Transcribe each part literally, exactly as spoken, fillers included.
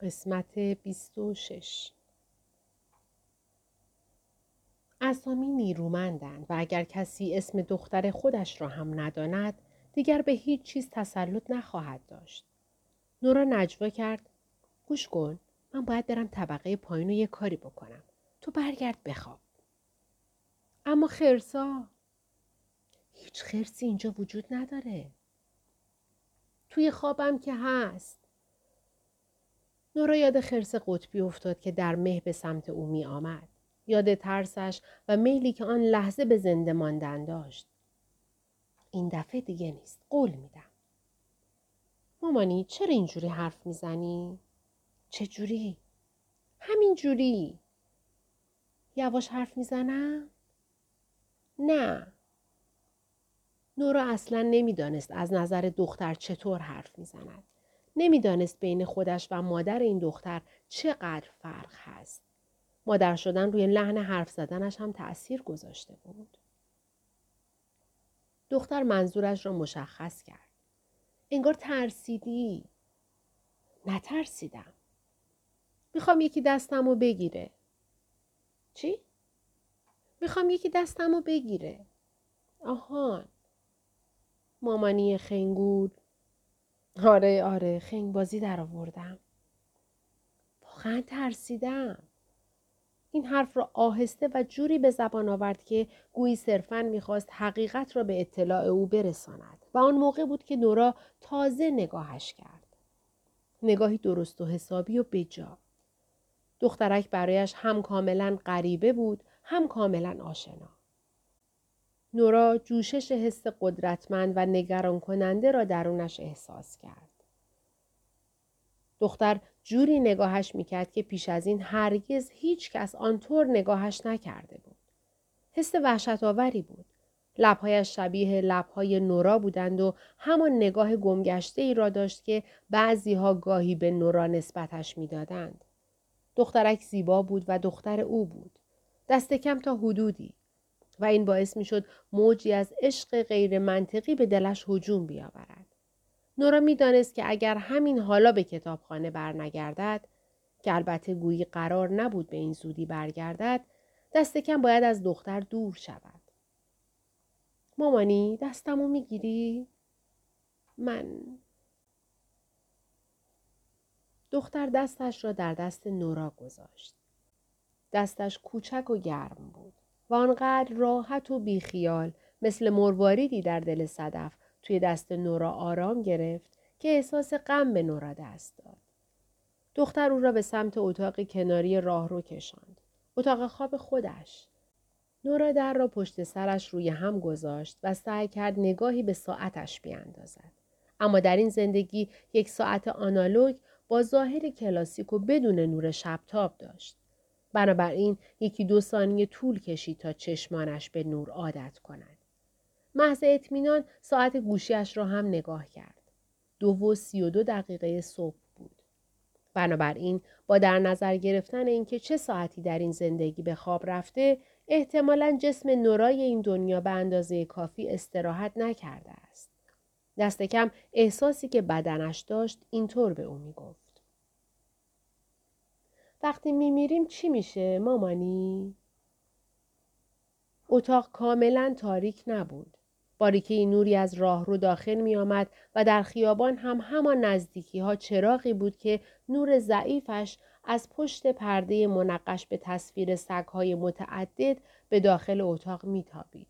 قسمت بیست و شش. اسامی نیرومندند و اگر کسی اسم دختر خودش را هم نداند دیگر به هیچ چیز تسلط نخواهد داشت. نورا نجوا کرد. گوش کن، من باید برم طبقه پایین و یه کاری بکنم. تو برگرد بخواب. اما خرسا؟ هیچ خرسی اینجا وجود نداره. توی خوابم که هست. نورا یاد خرس قطبی افتاد که در مه به سمت او می آمد. یاد ترسش و میلی که آن لحظه به زنده ماندن داشت. این دفعه دیگه نیست. قول میدم. مامانی چرا اینجوری حرف میزنی؟ چه جوری؟ همین جوری. یواش حرف میزنم؟ نه. نورا اصلا نمیدانست از نظر دختر چطور حرف میزند. نمیدانست بین خودش و مادر این دختر چقدر فرق هست. مادر شدن روی لحن حرف زدنش هم تأثیر گذاشته بود. دختر منظورش را مشخص کرد. انگار ترسیدی. نترسیدم. میخوام یکی دستمو بگیره. چی؟ میخوام یکی دستمو بگیره. آهان. مامانی خنگور. آره آره خنگ بازی در آوردم. واقعا ترسیدم. این حرف را آهسته و جوری به زبان آورد که گویی صرفاً می‌خواست حقیقت را به اطلاع او برساند و آن موقع بود که نورا تازه نگاهش کرد. نگاهی درست و حسابی و بجا. دخترک برایش هم کاملاً غریبه بود، هم کاملاً آشنا. نورا جوشش حس قدرتمند و نگران کننده را درونش احساس کرد. دختر جوری نگاهش میکرد که پیش از این هرگز هیچ کس آنطور نگاهش نکرده بود. حس وحشت آوری بود. لبهایش شبیه لبهای نورا بودند و همان نگاه گمگشته ای را داشت که بعضیها گاهی به نورا نسبتش میدادند. دخترک زیبا بود و دختر او بود. دست کم تا حدودی. و این باعث میشد موجی از عشق غیر منطقی به دلش هجوم بیاورد. نورا میدانست که اگر همین حالا به کتابخانه برنگردد، که البته گویی قرار نبود به این زودی برگردد، دست کم باید از دختر دور شود. مامانی دستمو میگیری؟ من. دختر دستش را در دست نورا گذاشت. دستش کوچک و گرم بود و آنقدر راحت و بیخیال مثل مرواریدی در دل صدف توی دست نورا آرام گرفت که احساس غم به نورا دست داد. دختر او را به سمت اتاق کناری راهرو کشاند. اتاق خواب خودش. نورا در را پشت سرش روی هم گذاشت و سعی کرد نگاهی به ساعتش بیاندازد. اما در این زندگی یک ساعت آنالوگ با ظاهر کلاسیک و بدون نور شبتاب داشت. بنابراین یکی دو ثانیه طول کشید تا چشمانش به نور عادت کند. محض اطمینان ساعت گوشیش را هم نگاه کرد. دو و سی و دو دقیقه صبح بود. بنابراین با در نظر گرفتن اینکه چه ساعتی در این زندگی به خواب رفته، احتمالاً جسم نورای این دنیا به اندازه کافی استراحت نکرده است. دست کم احساسی که بدنش داشت اینطور به او میگفت. وقتی میمیریم چی میشه مامانی؟ اتاق کاملاً تاریک نبود. باریکه نوری از راهرو داخل می آمد و در خیابان هم همان نزدیکی ها چراغی بود که نور ضعیفش از پشت پرده منقش به تصویر سگ‌های متعدد به داخل اتاق می تابید.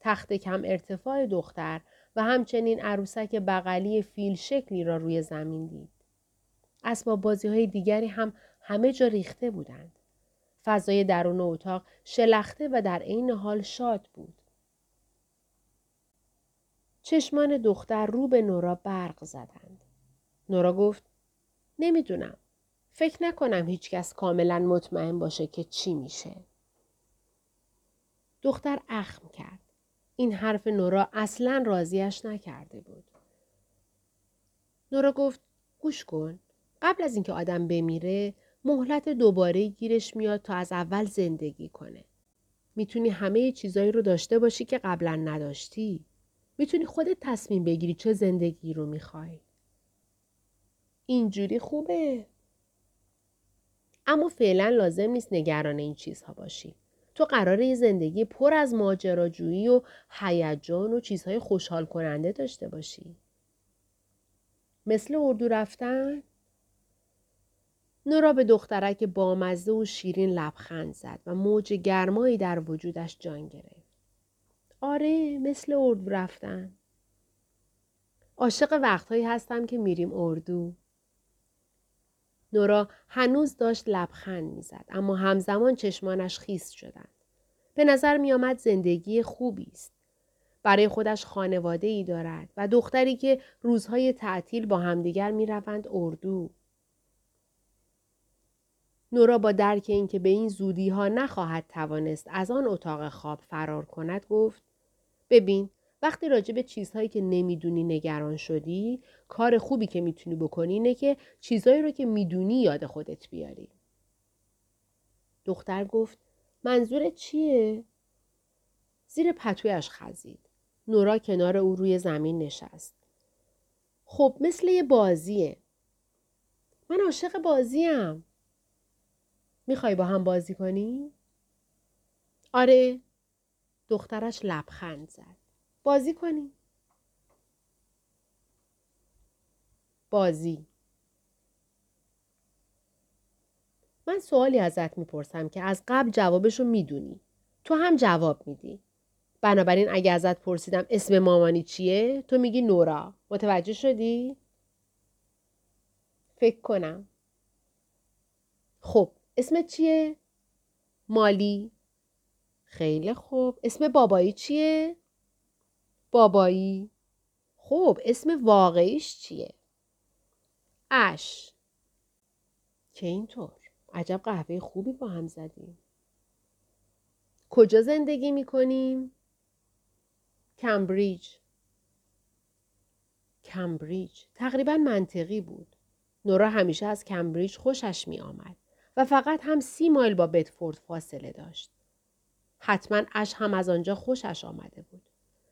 تخت کم ارتفاع دختر و همچنین عروسک بغلی فیل شکلی را روی زمین دید. اسباب بازی های دیگری هم همه جا ریخته بودند. فضای درون اتاق شلخته و در عین حال شاد بود. چشمان دختر رو به نورا برق زدند. نورا گفت نمیدونم. فکر نکنم هیچ کس کاملا مطمئن باشه که چی میشه. دختر اخم کرد. این حرف نورا اصلا راضیش نکرده بود. نورا گفت گوش کن. قبل از اینکه آدم بمیره مهلت دوباره گیرش میاد تا از اول زندگی کنه. میتونی همه چیزایی رو داشته باشی که قبلا نداشتی. میتونی خودت تصمیم بگیری چه زندگی رو میخوای. اینجوری خوبه. اما فعلا لازم نیست نگران این چیزها باشی. تو قراره یه زندگی پر از ماجراجویی و هیجان و چیزهای خوشحال کننده داشته باشی. مثل اردو رفتن؟ نورا به دخترک بامزه و شیرین لبخند زد و موج گرمایی در وجودش جان گرفت. آره، مثل اردو رفتن. عاشق وقتهایی هستم که میریم اردو. نورا هنوز داشت لبخند میزد، اما همزمان چشمانش خیس شدند. به نظر میآمد زندگی خوبی است. برای خودش خانواده ای دارد و دختری که روزهای تعطیل با همدیگر میروند اردو. نورا با درک اینکه به این زودی ها نخواهد توانست از آن اتاق خواب فرار کند گفت: ببین، وقتی راجع به چیزهایی که نمیدونی نگران شدی، کار خوبی که میتونی بکنی اینه که چیزهایی رو که میدونی یاد خودت بیاری. دختر گفت: منظورت چیه؟ زیر پتویش خزید. نورا کنار او روی زمین نشست. خب مثل یه بازیه. من عاشق بازیم. میخوای با هم بازی کنی؟ آره. دخترش لبخند زد. بازی کنی؟ بازی. من سوالی ازت میپرسم که از قبل جوابشو میدونی. تو هم جواب میدی. بنابراین اگه ازت پرسیدم اسم مامانی چیه، تو میگی نورا. متوجه شدی؟ فکر کنم. خب، اسمت چیه؟ مالی. خیلی خوب. اسم بابایی چیه؟ بابایی. خب اسم واقعیش چیه؟ اش. که اینطور. عجب قهوه خوبی با هم زدیم. کجا زندگی میکنیم؟ کمبریج. کمبریج تقریبا منطقی بود. نورا همیشه از کمبریج خوشش می آمد و فقط هم سی مایل با بدفورد فاصله داشت. حتما اش هم از آنجا خوشش آمده بود.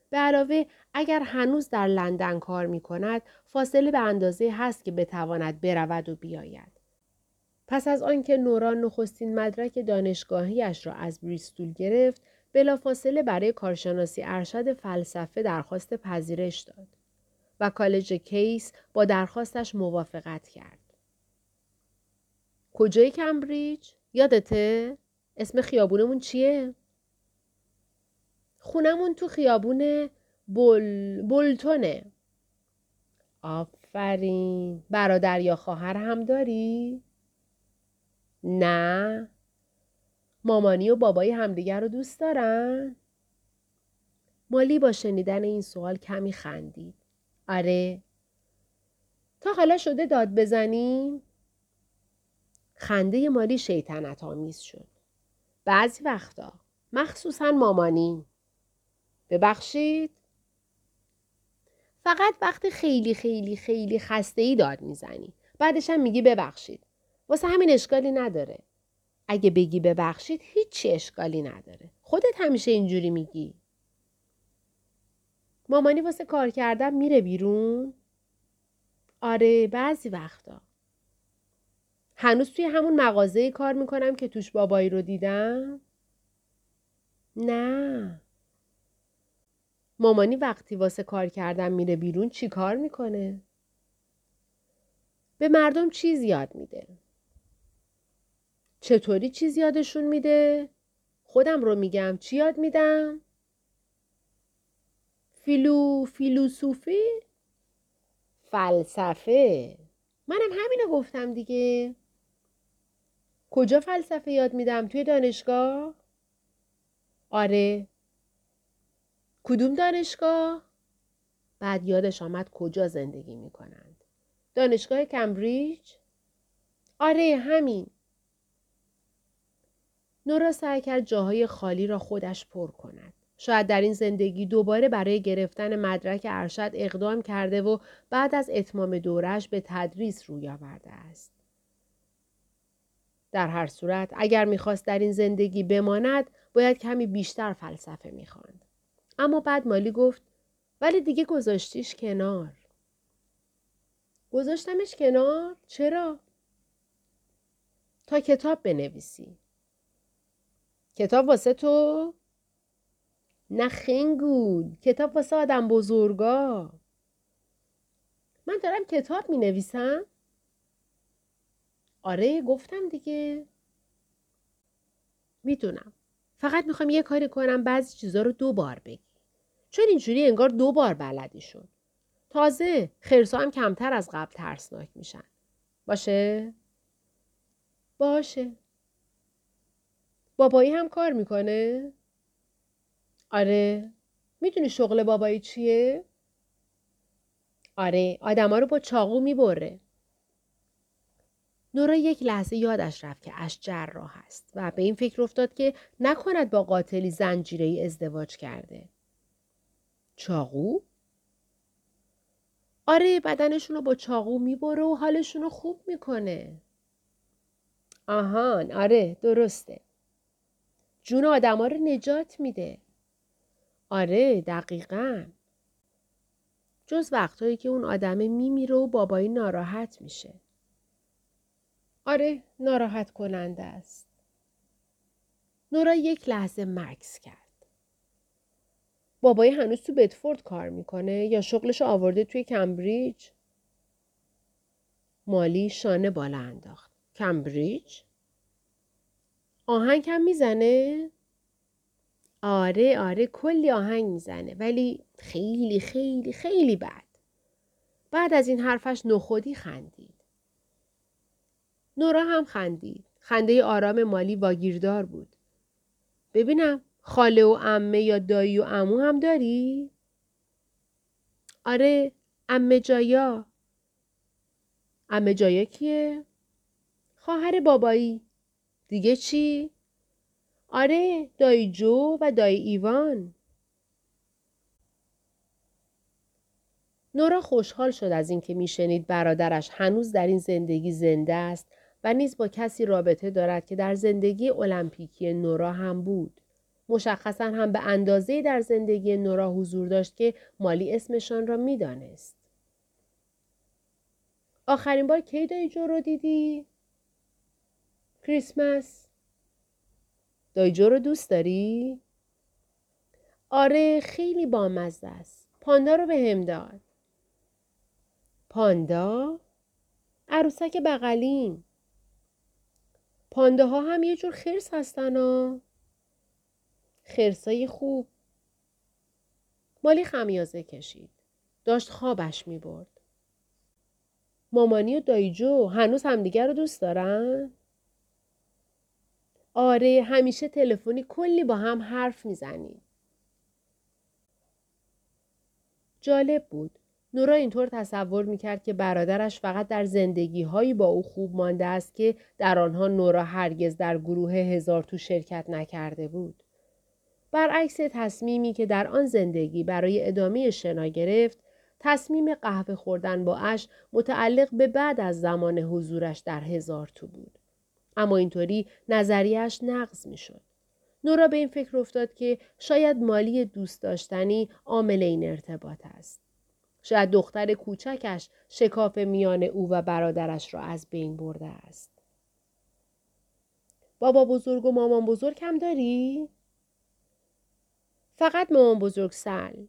به علاوه اگر هنوز در لندن کار می کند، فاصله به اندازه هست که بتواند برود و بیاید. پس از آنکه نورا نخستین مدرک دانشگاهیش را از بریستول گرفت، بلافاصله برای کارشناسی ارشد فلسفه درخواست پذیرش داد و کالج کیس با درخواستش موافقت کرد. کجای کمبریج؟ یادته؟ اسم خیابونمون چیه؟ خونمون تو خیابون بول... بولتونه. آفرین. برادر یا خواهر هم داری؟ نه. مامانی و بابایی همدیگر رو دوست دارن؟ مالی با شنیدن این سوال کمی خندید. آره. تا حالا شده داد بزنیم؟ خنده مالی شیطنت آمیز شد. بعضی وقتا، مخصوصا مامانی. ببخشید؟ فقط وقتی خیلی خیلی خیلی خسته‌ای داد میزنی. بعدش هم میگی ببخشید. واسه همین اشکالی نداره. اگه بگی ببخشید هیچی اشکالی نداره. خودت همیشه اینجوری میگی. مامانی واسه کار کردن میره بیرون؟ آره بعضی وقتا. هنوز توی همون مغازه‌ای کار میکنم که توش بابایی رو دیدم؟ نه. مامانی وقتی واسه کار کردن میره بیرون چی کار میکنه؟ به مردم چیز یاد میده. چطوری چیز یادشون میده؟ خودم رو میگم چی یاد میدم؟ فیلو فیلسوفی؟ فلسفه. منم همینو گفتم دیگه. کجا فلسفه یاد میدم؟ توی دانشگاه؟ آره. کدوم دانشگاه؟ بعد یادش آمد کجا زندگی می کنند. دانشگاه کمبریج؟ آره همین. نورا سعی کرد جاهای خالی را خودش پر کند. شاید در این زندگی دوباره برای گرفتن مدرک ارشد اقدام کرده و بعد از اتمام دورش به تدریس روی آورده است. در هر صورت اگر می خواست در این زندگی بماند باید کمی بیشتر فلسفه می خواند. اما بعد مالی گفت ولی دیگه گذاشتیش کنار. گذاشتمش کنار؟ چرا؟ تا کتاب بنویسی. کتاب واسه تو؟ نه خنگول، کتاب واسه آدم بزرگا. من دارم کتاب می نویسم؟ آره گفتم دیگه. میدونم. فقط میخوام یه کاری کنم بعضی چیزا رو دو بار بگی. چون اینجوری انگار دو بار بلدی شد. تازه خرسا هم کمتر از قبل ترسناک میشن. باشه؟ باشه. بابایی هم کار میکنه؟ آره. میدونی شغل بابایی چیه؟ آره. آدم ها رو با چاقو میبره. نورا یک لحظه یادش رفت که اش جراح هست و به این فکر افتاد که نکند با قاتلی زنجیره‌ای ازدواج کرده. چاقو؟ آره بدنشون رو با چاقو میبره و حالشون رو خوب میکنه. آهان آره درسته. جون آدم ها رو نجات میده. آره دقیقاً. جز وقتایی که اون آدمه میمیره و بابایی ناراحت میشه. آره ناراحت کننده است. نورا یک لحظه مکث کرد. بابای هنوز تو بدفورد کار میکنه یا شغلش آورده توی کمبریج؟ مالی شانه بالا انداخت. کمبریج؟ آهنگ هم میزنه؟ آره آره کلی آهنگ میزنه ولی خیلی خیلی خیلی بد. بعد از این حرفش نخودی خندید. نورا هم خندید. خنده آرام مالی واگیردار بود. ببینم خاله و عمه یا دایی و عمو هم داری؟ آره عمه جایا. عمه جایا کیه؟ خواهر بابایی. دیگه چی؟ آره دایی جو و دایی ایوان. نورا خوشحال شد از اینکه میشنید برادرش هنوز در این زندگی زنده است و نیز با کسی رابطه دارد که در زندگی المپیکی نورا هم بود. مشخصاً هم به اندازه‌ای در زندگی نورا حضور داشت که مالی اسمشان را می‌دانست. آخرین بار کی دایی جو رو دیدی؟ کریسمس. دایی جو رو دوست داری؟ آره خیلی بامزه است. پاندا رو به هم داد. پاندا؟ عروسک بغلیم. پانداها هم یه جور خرس هستن ها. خرسای خوب. مالی خمیازه کشید. داشت خوابش می برد. مامانی و دایجو هنوز همدیگر رو دوست دارن؟ آره همیشه تلفنی کلی با هم حرف می زنیم. جالب بود. نورا اینطور تصور میکرد که برادرش فقط در زندگی‌هایی با او خوب مانده است که در آنها نورا هرگز در گروه هزار تو شرکت نکرده بود. برعکس تصمیمی که در آن زندگی برای ادامه شنا گرفت، تصمیم قهوه خوردن با اش متعلق به بعد از زمان حضورش در هزار تو بود. اما اینطوری نظریه‌اش نقض میشد. نورا به این فکر افتاد که شاید مالی دوست داشتنی عامل این ارتباط است. شاید دختر کوچکش شکاف میان او و برادرش را از بین برده است. بابا بزرگ و مامان بزرگ هم داری؟ فقط مامان بزرگ سل.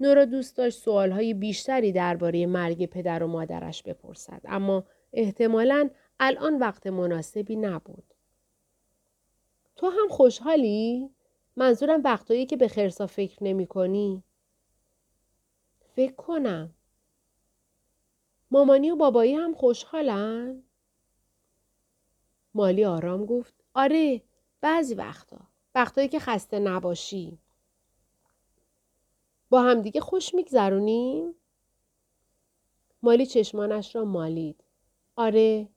نورا دوست داشت سوالهای بیشتری درباره مرگ پدر و مادرش بپرسد، اما احتمالاً الان وقت مناسبی نبود. تو هم خوشحالی؟ منظورم وقتایی که به خرسا فکر نمی کنی. فکر کنم. مامانی و بابایی هم خوشحالن؟ مالی آرام گفت. آره بعضی وقتا. وقتایی که خسته نباشی. با همدیگه خوش میگذرونیم؟ مالی چشمانش را مالید. آره.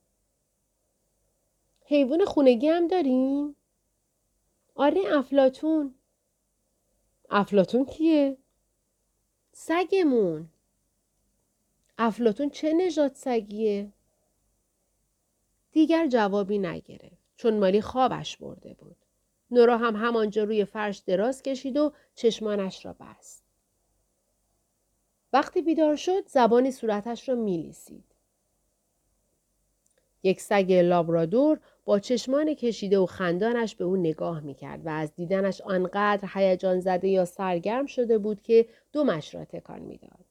حیوان خونگی هم داریم؟ آره افلاطون. افلاطون کیه؟ سگمون. افلاطون چه نژاد سگیه؟ دیگر جوابی نگرفت چون مالی خوابش برده بود. نورا هم همانجا روی فرش دراز کشید و چشمانش را بست. وقتی بیدار شد زبانی صورتش را میلیسید. یک سگ لابرادور با چشمان کشیده و خندانش به او نگاه میکرد و از دیدنش آنقدر هیجان زده یا سرگرم شده بود که دمش را تکان میداد.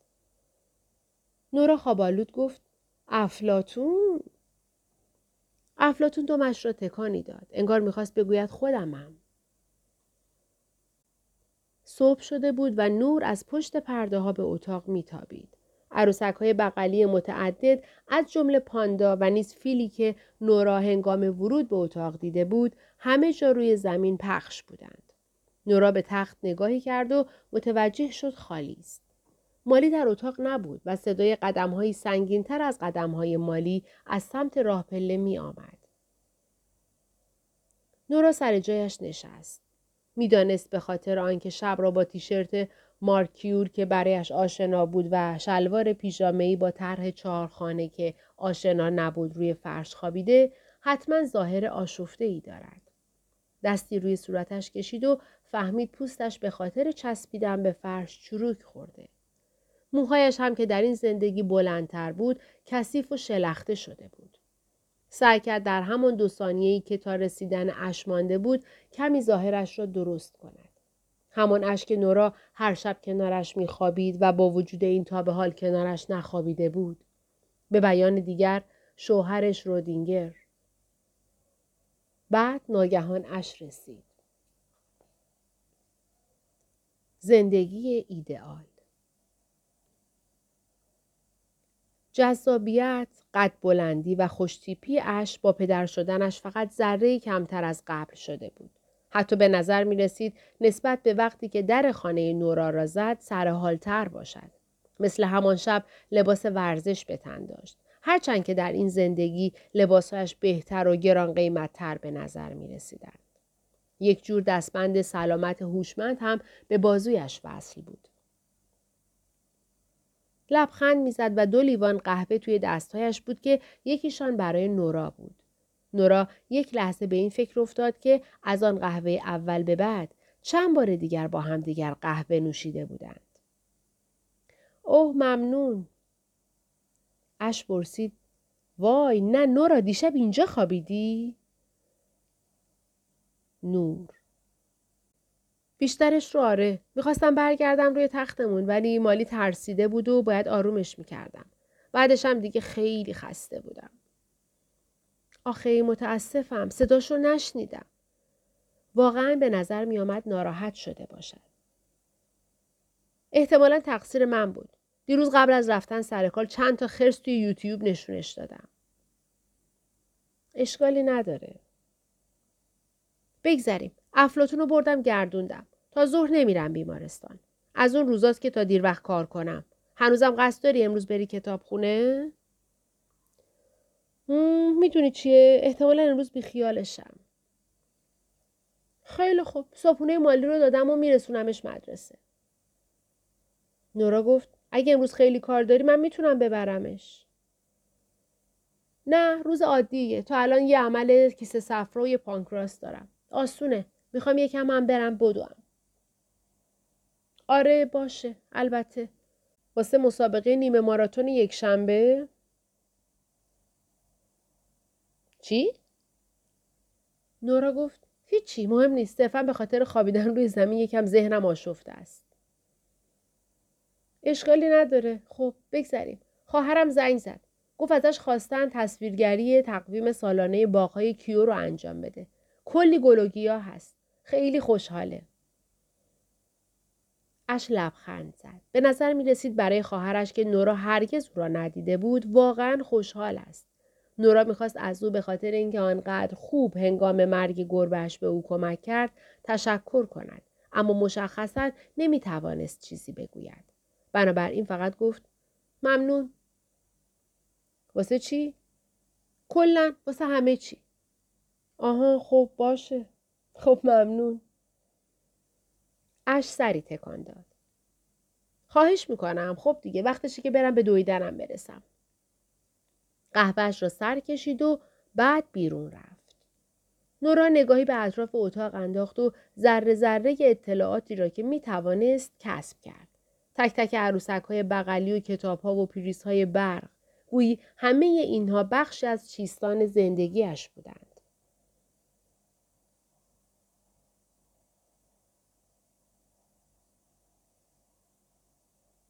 نورا خوابالود گفت افلاطون؟ افلاطون دمش را تکانی داد. انگار میخواست بگوید خودمم. صبح شده بود و نور از پشت پرده ها به اتاق میتابید. عروسک های بغلی متعدد از جمله پاندا و نیز فیلی که نورا هنگام ورود به اتاق دیده بود همه جا روی زمین پخش بودند. نورا به تخت نگاهی کرد و متوجه شد خالی است. مالی در اتاق نبود و صدای قدم های سنگین تر از قدم های مالی از سمت راه پله می آمد. نورا سر جایش نشست. می دانست به خاطر آنکه شب را با تیشرت مارکیور که برایش آشنا بود و شلوار پیژامه‌ای با طرح چهارخانه که آشنا نبود روی فرش خوابیده، حتما ظاهر آشفته‌ای دارد. دستی روی صورتش کشید و فهمید پوستش به خاطر چسبیدن به فرش چروک خورده. موهایش هم که در این زندگی بلندتر بود، کثیف و شلخته شده بود. سعی کرد در همان دو ثانیه‌ای که تا رسیدن اشک مانده بود، کمی ظاهرش را درست کند. همان اشک نورا هر شب کنارش می‌خوابید و با وجود این تا به حال کنارش نخوابیده بود. به بیان دیگر شوهرش رودینگر. بعد ناگهان اش رسید. زندگی ایدئال. جذابیت، قد بلندی و خوشتیپی اش با پدر شدنش فقط ذره‌ای کمتر از قبل شده بود. حتی به نظر می رسید نسبت به وقتی که در خانه نورا را زد سرحالتر باشد. مثل همان شب لباس ورزش به تن داشت. هرچند که در این زندگی لباسهایش بهتر و گران قیمتتر به نظر می رسیدند. یک جور دستبند سلامت هوشمند هم به بازویش وصل بود. لبخند می زد و دو لیوان قهوه توی دستهایش بود که یکیشان برای نورا بود. نورا یک لحظه به این فکر افتاد که از آن قهوه اول به بعد چند بار دیگر با هم دیگر قهوه نوشیده بودند. اوه ممنون. اش پرسید وای نه نورا دیشب اینجا خوابیدی؟ نور بیشترش رو آره. میخواستم برگردم روی تختمون ولی مالی ترسیده بود و باید آرومش میکردم. بعدش هم دیگه خیلی خسته بودم. آخه متاسفم صداشو نشنیدم. واقعا به نظر می آمد ناراحت شده باشد. احتمالا تقصیر من بود. دیروز قبل از رفتن سر کار چند تا خرس توی یوتیوب نشونش دادم. اشکالی نداره. بگذریم. افلاطون رو بردم گردوندم. تا ظهر نمیرم بیمارستان. از اون روزاست که تا دیر وقت کار کنم. هنوزم قصد داری امروز بری کتابخونه؟ میدونی چیه؟ احتمالا امروز بیخیالشم. خیلی خوب. صبحونه مالی رو دادم و میرسونمش مدرسه. نورا گفت اگه امروز خیلی کار داری من میتونم ببرمش. نه روز عادیه. تا الان یه عمل کیسه صفرا و یه پانکراس دارم. آسونه. میخوام یکم هم برم بدوم. آره باشه. البته. واسه مسابقه نیمه ماراتون یک شنبه؟ چی؟ نورا گفت هیچی مهم نیست. صرفاً به خاطر خوابیدن روی زمین یکم ذهنم آشفته است. اشکالی نداره. خب بگذریم. خواهرم زنگ زد. گفت ازش خواستن تصویرگری تقویم سالانه باغ‌های کیو رو انجام بده. کلی گل و گیا هست. خیلی خوشحاله. اش لبخند زد. به نظر می رسید برای خواهرش که نورا هرگز او را ندیده بود واقعاً خوشحال است. نورا میخواست از او به خاطر اینکه آنقدر خوب هنگام مرگ گربهش به او کمک کرد تشکر کند، اما مشخصاً نمیتوانست چیزی بگوید. بنابراین فقط گفت ممنون. واسه چی؟ کلاً واسه همه چی. آها خب باشه. خب ممنون. اش سری تکان داد. خواهش میکنم. خب دیگه وقتشه که برم به دویدنم برسم. قهوهش را سر کشید و بعد بیرون رفت. نورا نگاهی به اطراف اتاق انداخت و ذره ذره اطلاعاتی را که می توانست کسب کرد. تک تک عروسک های بغلی و کتاب ها و پریز های برق، گویی همه اینها بخشی از چیستان زندگیش بودند.